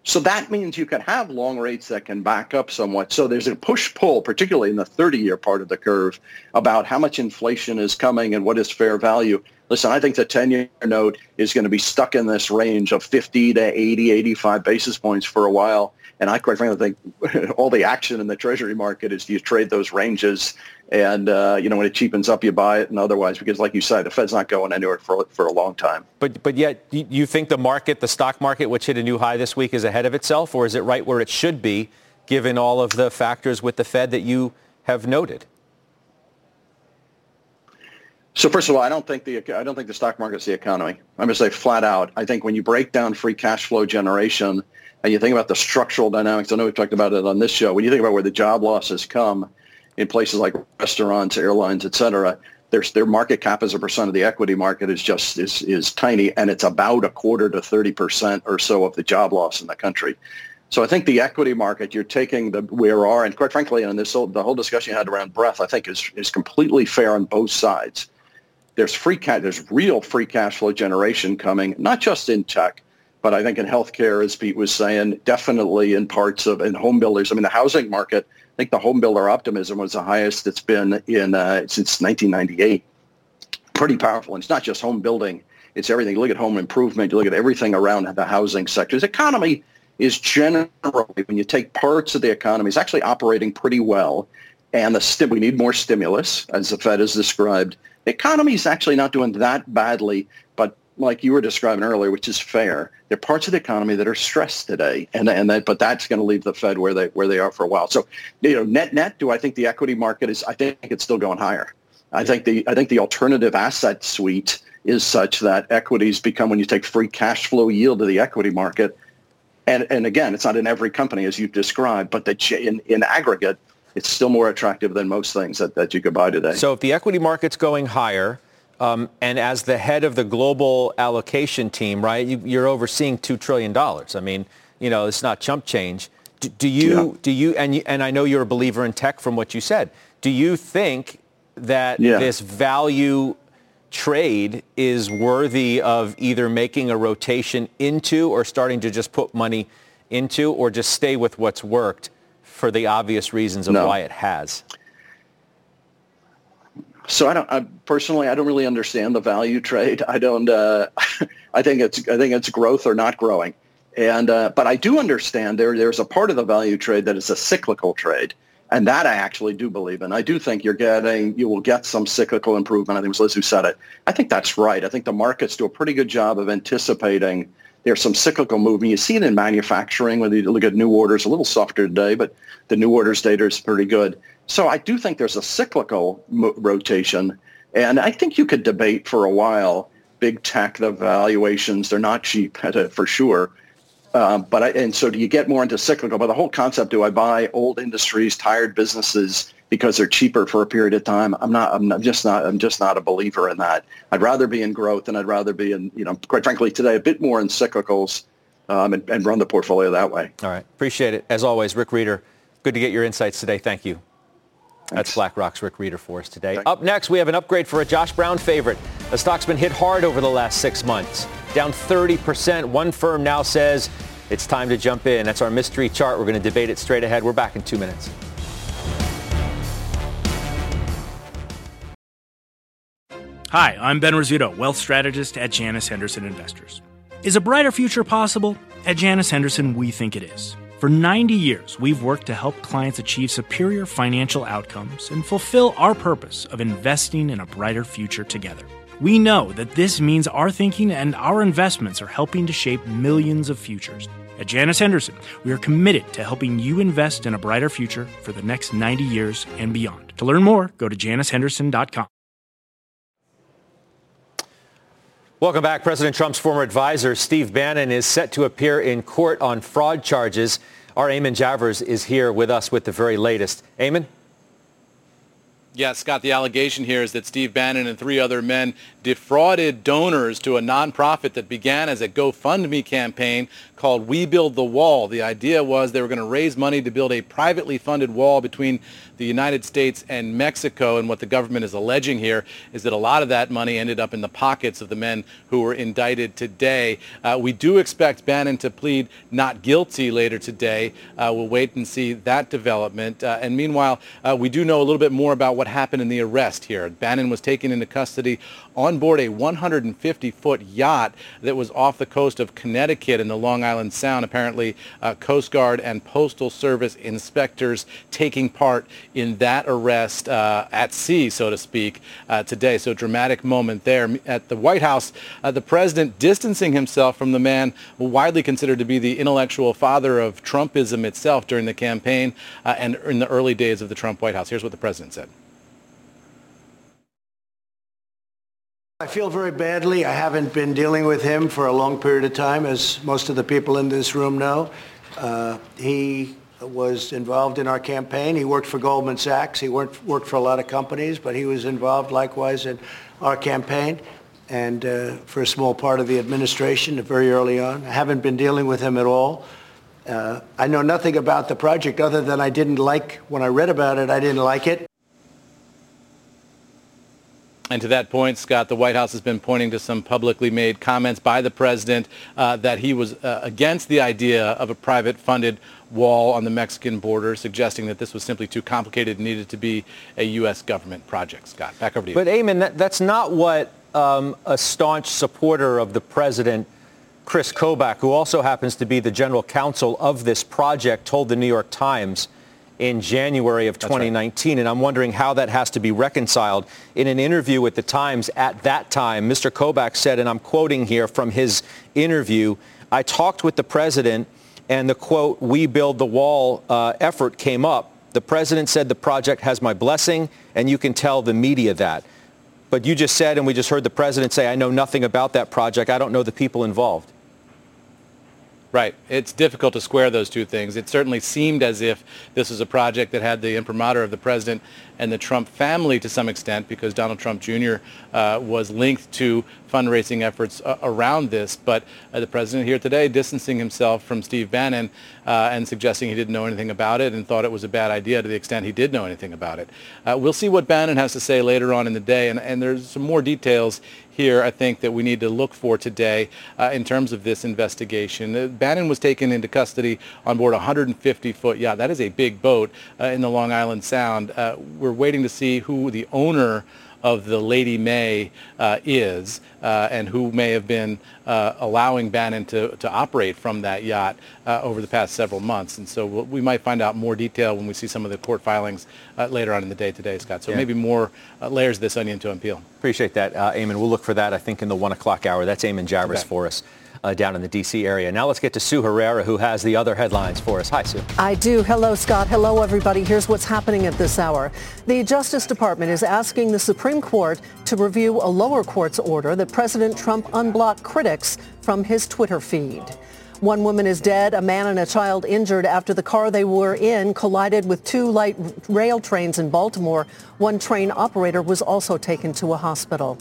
So that means you can have long rates that can back up somewhat. So there's a push-pull, particularly in the thirty-year part of the curve, about how much inflation is coming and what is fair value. Listen, I think the ten-year note is going to be stuck in this range of fifty to eighty, eighty-five basis points for a while. And I quite frankly think all the action in the treasury market is you trade those ranges. And, uh, you know, when it cheapens up, you buy it, and otherwise, because like you said, the Fed's not going anywhere for for a long time. But but yet, you think the market, the stock market, which hit a new high this week, is ahead of itself, or is it right where it should be, given all of the factors with the Fed that you have noted? So first of all, I don't think the I don't think the stock market's the economy. I'm going to say flat out. I think when you break down free cash flow generation and you think about the structural dynamics, I know we've talked about it on this show. When you think about where the job losses come in places like restaurants, airlines, et cetera, their, their market cap as a percent of the equity market is just is is tiny, and it's about a quarter to thirty percent or so of the job loss in the country. So I think the equity market, you're taking the where are, and quite frankly, and this whole, the whole discussion you had around breath, I think is is completely fair on both sides. There's free cash, there's real free cash flow generation coming, not just in tech, but I think in healthcare, as Pete was saying, definitely in parts of in home builders. I mean, the housing market, I think the home builder optimism was the highest it's been in uh, since nineteen ninety-eight. Pretty powerful. And it's not just home building. It's everything. You look at home improvement. You look at everything around the housing sector. The economy is generally, when you take parts of the economy, is actually operating pretty well. And the sti- we need more stimulus, as the Fed has described. The economy is actually not doing that badly, but like you were describing earlier, which is fair, there are parts of the economy that are stressed today, and and that, but that's going to leave the Fed where they where they are for a while. So, you know, net net, do I think the equity market is? I think it's still going higher. I think the I think the alternative asset suite is such that equities become, when you take free cash flow yield of the equity market, and and again, it's not in every company as you've described, but that in in aggregate, it's still more attractive than most things that, that you could buy today. So if the equity market's going higher, um, and as the head of the global allocation team, right, you, you're overseeing two trillion dollars. I mean, you know, it's not chump change. Do, do you, yeah. do you, and you, and I know you're a believer in tech from what you said. Do you think that yeah. this value trade is worthy of either making a rotation into or starting to just put money into, or just stay with what's worked? For the obvious reasons of no. why it has. So I don't I, personally. I don't really understand the value trade. I don't. Uh, I think it's. I think it's growth or not growing. And uh, but I do understand there. There's a part of the value trade that is a cyclical trade, and that I actually do believe in. I do think you're getting. You will get some cyclical improvement. I think it was Liz who said it. I think that's right. I think the markets do a pretty good job of anticipating. There's some cyclical movement. You see it in manufacturing when you look at new orders, a little softer today, but the new orders data is pretty good. So I do think there's a cyclical mo- rotation, and I think you could debate for a while big tech, the valuations, they're not cheap for sure. Uh, but I, and so do you get more into cyclical? But the whole concept, do I buy old industries, tired businesses because they're cheaper for a period of time? I'm not. I'm not, just not. I'm just not a believer in that. I'd rather be in growth, and I'd rather be in, you know, quite frankly, today a bit more in cyclicals, um, and, and run the portfolio that way. All right, appreciate it as always, Rick Rieder. Good to get your insights today. Thank you. Thanks. That's BlackRock's Rick Rieder for us today. Thanks. Up next, we have an upgrade for a Josh Brown favorite. The stock's been hit hard over the last six months, down thirty percent. One firm now says it's time to jump in. That's our mystery chart. We're going to debate it straight ahead. We're back in two minutes. Hi, I'm Ben Rizzuto, wealth strategist at Janus Henderson Investors. Is a brighter future possible? At Janus Henderson, we think it is. For ninety years, we've worked to help clients achieve superior financial outcomes and fulfill our purpose of investing in a brighter future together. We know that this means our thinking and our investments are helping to shape millions of futures. At Janus Henderson, we are committed to helping you invest in a brighter future for the next ninety years and beyond. To learn more, go to janus henderson dot com. Welcome back. President Trump's former advisor, Steve Bannon, is set to appear in court on fraud charges. Our Eamon Javers is here with us with the very latest. Eamon? Yes, Scott, the allegation here is that Steve Bannon and three other men defrauded donors to a nonprofit that began as a GoFundMe campaign called We Build the Wall. The idea was they were going to raise money to build a privately funded wall between the United States and Mexico. And what the government is alleging here is that a lot of that money ended up in the pockets of the men who were indicted today. Uh, we do expect Bannon to plead not guilty later today. Uh, we'll wait and see that development. Uh, and meanwhile, uh, we do know a little bit more about what happened in the arrest here. Bannon was taken into custody on board a one hundred fifty foot yacht that was off the coast of Connecticut in the Long Island Sound. Apparently, uh, Coast Guard and Postal Service inspectors taking part in that arrest uh, at sea, so to speak, uh, today. So dramatic moment there. At the White House, uh, the president distancing himself from the man widely considered to be the intellectual father of Trumpism itself during the campaign uh, and in the early days of the Trump White House. Here's what the president said. I feel very badly. I haven't been dealing with him for a long period of time, as most of the people in this room know. Uh, he was involved in our campaign. He worked for Goldman Sachs. He worked, worked for a lot of companies, but he was involved likewise in our campaign and uh, for a small part of the administration very early on. I haven't been dealing with him at all. Uh, I know nothing about the project other than I didn't like, when I read about it, I didn't like it. And to that point, Scott, the White House has been pointing to some publicly made comments by the president uh, that he was uh, against the idea of a private funded wall on the Mexican border, suggesting that this was simply too complicated and needed to be a U S government project. Scott, back over to you. But, Eamon, that, that's not what um, a staunch supporter of the president, Chris Kobach, who also happens to be the general counsel of this project, told the New York Times in January of twenty nineteen, right. And I'm wondering how that has to be reconciled. In an interview with The Times at that time, Mister Kobach said, and I'm quoting here from his interview, I talked with the president and the, quote, We Build the Wall uh, effort came up. The president said the project has my blessing, and you can tell the media that. But you just said, and we just heard the president say, I know nothing about that project. I don't know the people involved. Right. It's difficult to square those two things. It certainly seemed as if this was a project that had the imprimatur of the president and the Trump family to some extent, because Donald Trump Junior uh, was linked to fundraising efforts uh, around this. But uh, the president here today distancing himself from Steve Bannon uh, and suggesting he didn't know anything about it and thought it was a bad idea to the extent he did know anything about it. Uh, we'll see what Bannon has to say later on in the day. And, and there's some more details here, I think, that we need to look for today uh, in terms of this investigation. Uh, Bannon was taken into custody on board a one hundred fifty foot yacht. That is a big boat uh, in the Long Island Sound. Uh, we're waiting to see who the owner of the Lady May uh, is uh, and who may have been uh, allowing Bannon to, to operate from that yacht uh, over the past several months. And so we'll, we might find out more detail when we see some of the court filings uh, later on in the day today, Scott. So yeah. maybe more uh, layers of this onion to unpeel. Appreciate that, uh, Eamon. We'll look for that, I think, in the one o'clock hour. That's Eamon Javers okay. for us. Uh, down in the D C area. Now let's get to Sue Herrera, who has the other headlines for us. Hi, Sue. I do. Hello, Scott. Hello, everybody. Here's what's happening at this hour. The Justice Department is asking the Supreme Court to review a lower court's order that President Trump unblock critics from his Twitter feed. One woman is dead, a man and a child injured after the car they were in collided with two light rail trains in Baltimore. One train operator was also taken to a hospital.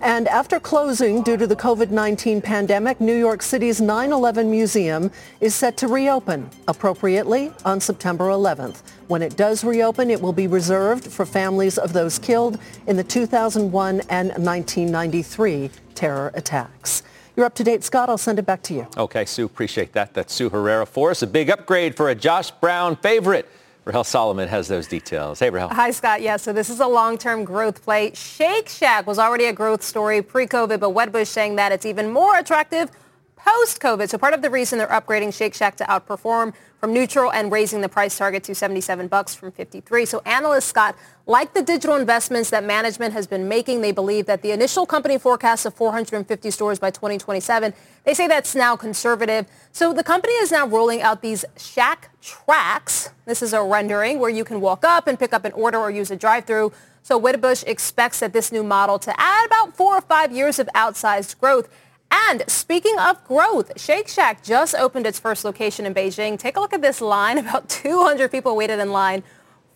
And after closing due to the COVID nineteen pandemic, New York City's nine eleven Museum is set to reopen, appropriately, on September eleventh. When it does reopen, it will be reserved for families of those killed in the two thousand one and nineteen ninety-three terror attacks. You're up to date, Scott. I'll send it back to you. Okay, Sue, appreciate that. That's Sue Herrera for us. A big upgrade for a Josh Brown favorite. Rahel Solomon has those details. Hey, Rahel. Hi, Scott. Yeah, so this is a long-term growth play. Shake Shack was already a growth story pre-COVID, but Wedbush saying that it's even more attractive post-COVID. So part of the reason they're upgrading Shake Shack to outperform from neutral and raising the price target to seventy-seven bucks from fifty-three. So analysts, Scott, like the digital investments that management has been making, they believe that the initial company forecast of four hundred fifty stores by twenty twenty-seven, they say that's now conservative. So the company is now rolling out these Shack Tracks. This is a rendering where you can walk up and pick up an order or use a drive-through. So Wedbush expects that this new model to add about four or five years of outsized growth. And speaking of growth, Shake Shack just opened its first location in Beijing. Take a look at this line. About two hundred people waited in line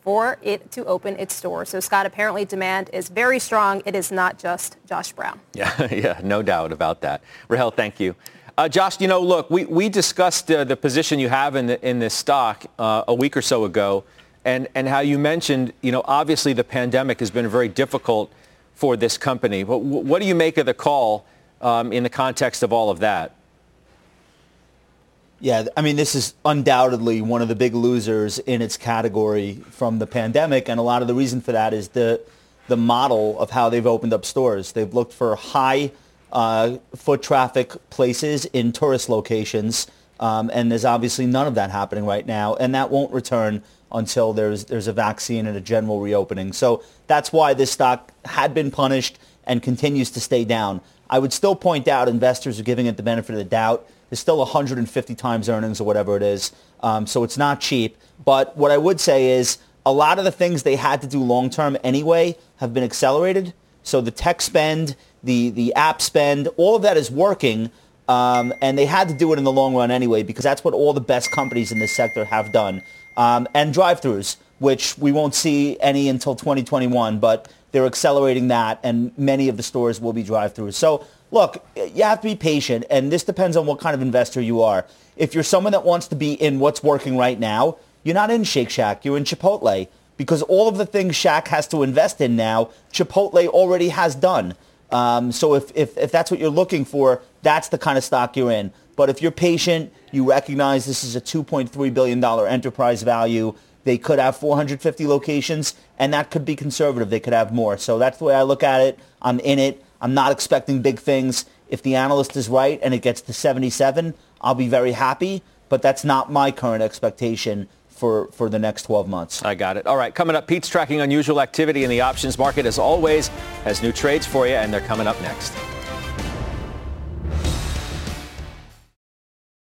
for it to open its store. So, Scott, apparently demand is very strong. It is not just Josh Brown. Yeah, yeah, no doubt about that. Rahel, thank you. Uh, Josh, you know, look, we, we discussed uh, the position you have in, the, in this stock uh, a week or so ago and, and how you mentioned, you know, obviously the pandemic has been very difficult for this company. But w- what do you make of the call? Um, in the context of all of that? Yeah, I mean, this is undoubtedly one of the big losers in its category from the pandemic, and a lot of the reason for that is the the model of how they've opened up stores. They've looked for high uh, foot traffic places in tourist locations, um, and there's obviously none of that happening right now, and that won't return until there's there's a vaccine and a general reopening. So that's why this stock had been punished and continues to stay down. I would still point out investors are giving it the benefit of the doubt. There's still one hundred fifty times earnings or whatever it is, um, so it's not cheap. But what I would say is a lot of the things they had to do long-term anyway have been accelerated. So the tech spend, the, the app spend, all of that is working, um, and they had to do it in the long run anyway because that's what all the best companies in this sector have done. Um, and drive-thrus, which we won't see any until twenty twenty-one, but they're accelerating that, and many of the stores will be drive-thrus. So, look, you have to be patient, and this depends on what kind of investor you are. If you're someone that wants to be in what's working right now, you're not in Shake Shack, you're in Chipotle, because all of the things Shack has to invest in now, Chipotle already has done. Um, so if, if, if that's what you're looking for, that's the kind of stock you're in. But if you're patient, you recognize this is a two point three billion dollars enterprise value. They could have four hundred fifty locations, and that could be conservative. They could have more. So that's the way I look at it. I'm in it. I'm not expecting big things. If the analyst is right and it gets to seventy-seven, I'll be very happy. But that's not my current expectation for, for the next twelve months. I got it. All right, coming up, Pete's tracking unusual activity in the options market, as always, has new trades for you, and they're coming up next.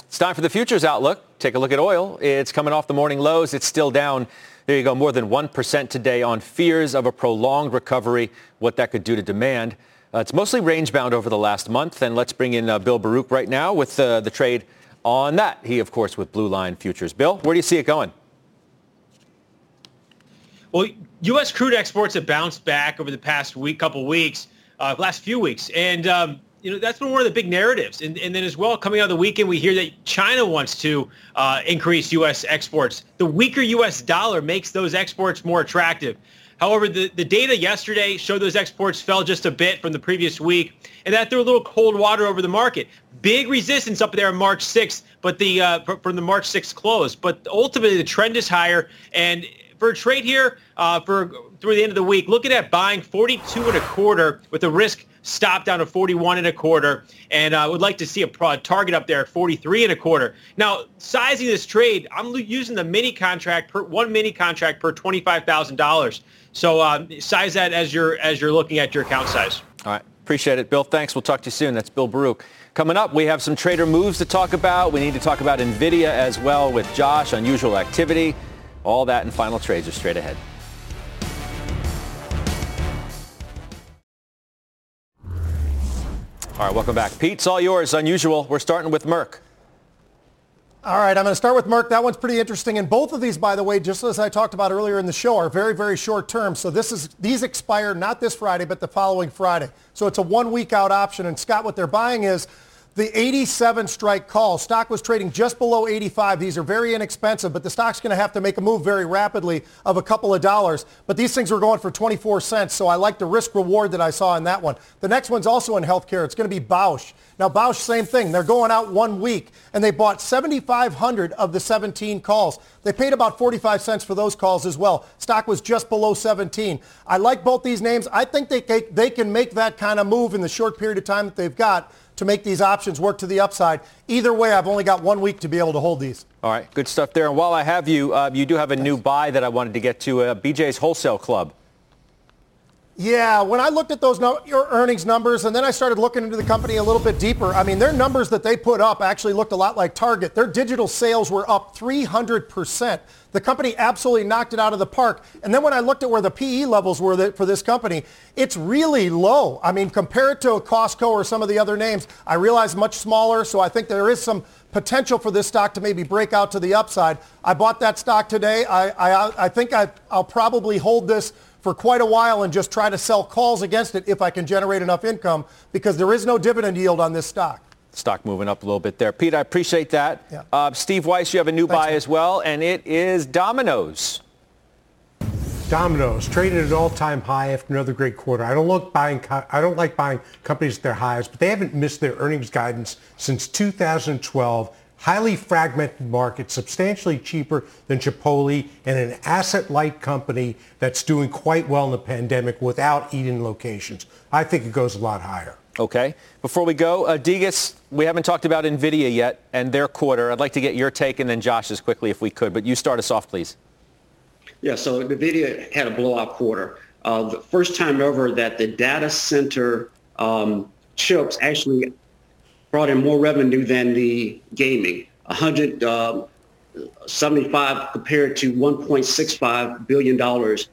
It's time for the futures outlook. Take a look at oil. It's coming off the morning lows. It's still down. There you go, more than one percent today on fears of a prolonged recovery, what that could do to demand. Uh, it's mostly range-bound over the last month, and let's bring in uh, Bill Baruch right now with uh, the trade on that. He, of course, with Blue Line Futures. Bill, where do you see it going? Well, U S crude exports have bounced back over the past week, couple weeks, uh, last few weeks, and um you know, that's been one of the big narratives. And, and then as well, coming out of the weekend, we hear that China wants to uh, increase U S exports. The weaker U S dollar makes those exports more attractive. However, the, the data yesterday showed those exports fell just a bit from the previous week, and that threw a little cold water over the market. Big resistance up there on March sixth, but the uh, from the March sixth close. But ultimately, the trend is higher. And for a trade here, uh, for through the end of the week, looking at buying forty-two and a quarter with a risk stop down to forty-one and a quarter, and I uh, would like to see a uh, target up there at forty-three and a quarter. Now, sizing this trade, I'm using the mini contract per one mini contract per twenty-five thousand dollars. So uh, size that as you're as you're looking at your account size. All right, appreciate it, Bill. Thanks. We'll talk to you soon. That's Bill Baruch. Coming up, we have some trader moves to talk about. We need to talk about Nvidia as well with Josh. Unusual activity, all that, and final trades are straight ahead. All right, welcome back. Pete, it's all yours. Unusual. We're starting with Merck. All right, I'm going to start with Merck. That one's pretty interesting. And both of these, by the way, just as I talked about earlier in the show, are very, very short term. So this is these expire not this Friday, but the following Friday. So it's a one-week out option. And, Scott, what they're buying is the eighty-seven strike call. Stock was trading just below eighty-five. These are very inexpensive, but the stock's going to have to make a move very rapidly of a couple of dollars. But these things were going for twenty-four cents, so I like the risk reward that I saw in that one. The next one's also in healthcare. It's going to be Bausch. Now, Bausch, same thing. They're going out one week, and they bought seventy-five hundred of the seventeen calls. They paid about forty-five cents for those calls as well. Stock was just below seventeen. I like both these names. I think they they can make that kind of move in the short period of time that they've got to make these options work to the upside. Either way, I've only got one week to be able to hold these. All right, good stuff there. And while I have you, uh, you do have a Thanks. new buy that I wanted to get to, uh, B J's Wholesale Club. Yeah, when I looked at those no- your earnings numbers and then I started looking into the company a little bit deeper, I mean, their numbers that they put up actually looked a lot like Target. Their digital sales were up three hundred percent. The company absolutely knocked it out of the park. And then when I looked at where the P E levels were for this company, it's really low. I mean, compare it to a Costco or some of the other names. I realize much smaller, so I think there is some potential for this stock to maybe break out to the upside. I bought that stock today. I, I, I think I, I'll probably hold this for quite a while and just try to sell calls against it if I can generate enough income, because there is no dividend yield on this stock. Stock moving up a little bit there. Pete, I appreciate that. Yeah. Uh, Steve Weiss, you have a new Thanks, buy man. as well, and it is Domino's. Domino's traded at all-time high after another great quarter. I don't like buying. I don't like buying companies at their highs, but they haven't missed their earnings guidance since two thousand twelve. Highly fragmented market, substantially cheaper than Chipotle, and an asset-light company that's doing quite well in the pandemic without eating locations. I think it goes a lot higher. Okay. Before we go, uh, Degas, we haven't talked about NVIDIA yet and their quarter. I'd like to get your take and then Josh's quickly if we could, but you start us off, please. Yeah, so NVIDIA had a blowout quarter. Uh, the first time ever that the data center um, chips actually brought in more revenue than the gaming, one hundred seventy-five compared to one point six five billion dollars.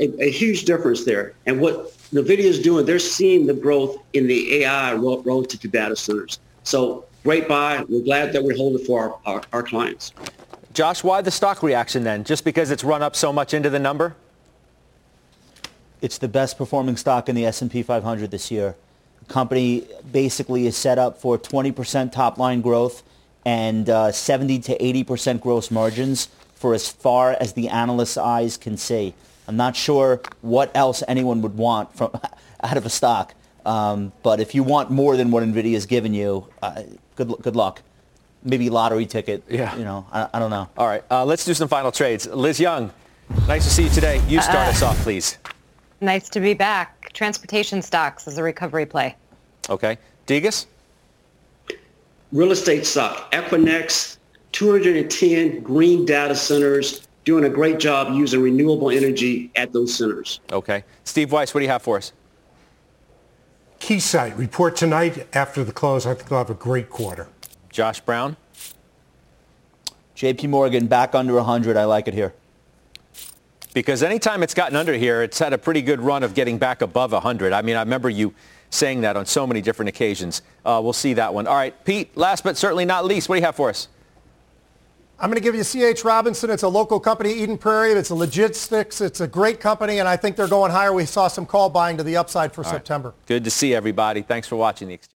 A, a huge difference there. And what NVIDIA is doing, they're seeing the growth in the A I relative to data centers. So great buy. We're glad that we're holding for our, our, our clients. Josh, why the stock reaction then? Just because it's run up so much into the number? It's the best performing stock in the S and P five hundred this year. Company basically is set up for twenty percent top line growth and uh, seventy to eighty percent gross margins for as far as the analysts' eyes can see. I'm not sure what else anyone would want from out of a stock, um, but if you want more than what NVIDIA has given you, uh, good good luck. Maybe lottery ticket. Yeah. You know, I, I don't know. All right, uh, let's do some final trades. Liz Young, nice to see you today. You start uh, us off, please. Nice to be back. Transportation stocks is a recovery play. Okay. Degas? Real estate stock. Equinix, two hundred ten green data centers, doing a great job using renewable energy at those centers. Okay. Steve Weiss, what do you have for us? Keysight report tonight after the close. I think they'll have a great quarter. Josh Brown? J P Morgan back under one hundred. I like it here. Because anytime it's gotten under here, it's had a pretty good run of getting back above one hundred. I mean, I remember you saying that on so many different occasions. Uh, we'll see that one. All right, Pete, last but certainly not least, what do you have for us? I'm going to give you C H. Robinson. It's a local company, Eden Prairie. It's a logistics. It's a great company, and I think they're going higher. We saw some call buying to the upside for All September. Right. Good to see everybody. Thanks for watching the exchange.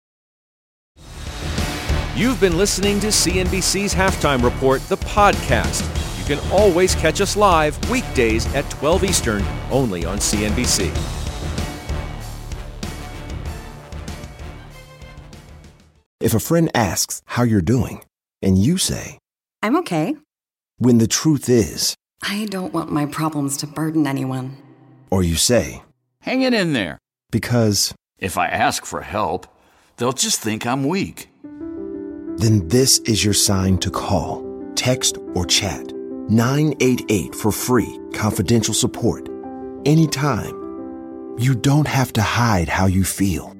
You've been listening to C N B C's Halftime Report, the podcast. You can always catch us live weekdays at twelve Eastern, only on C N B C. If a friend asks how you're doing, and you say, I'm okay. When the truth is, I don't want my problems to burden anyone. Or you say, hang it in there. Because if I ask for help, they'll just think I'm weak. Then this is your sign to call, text, or chat nine eight eight for free, confidential support. Anytime. You don't have to hide how you feel.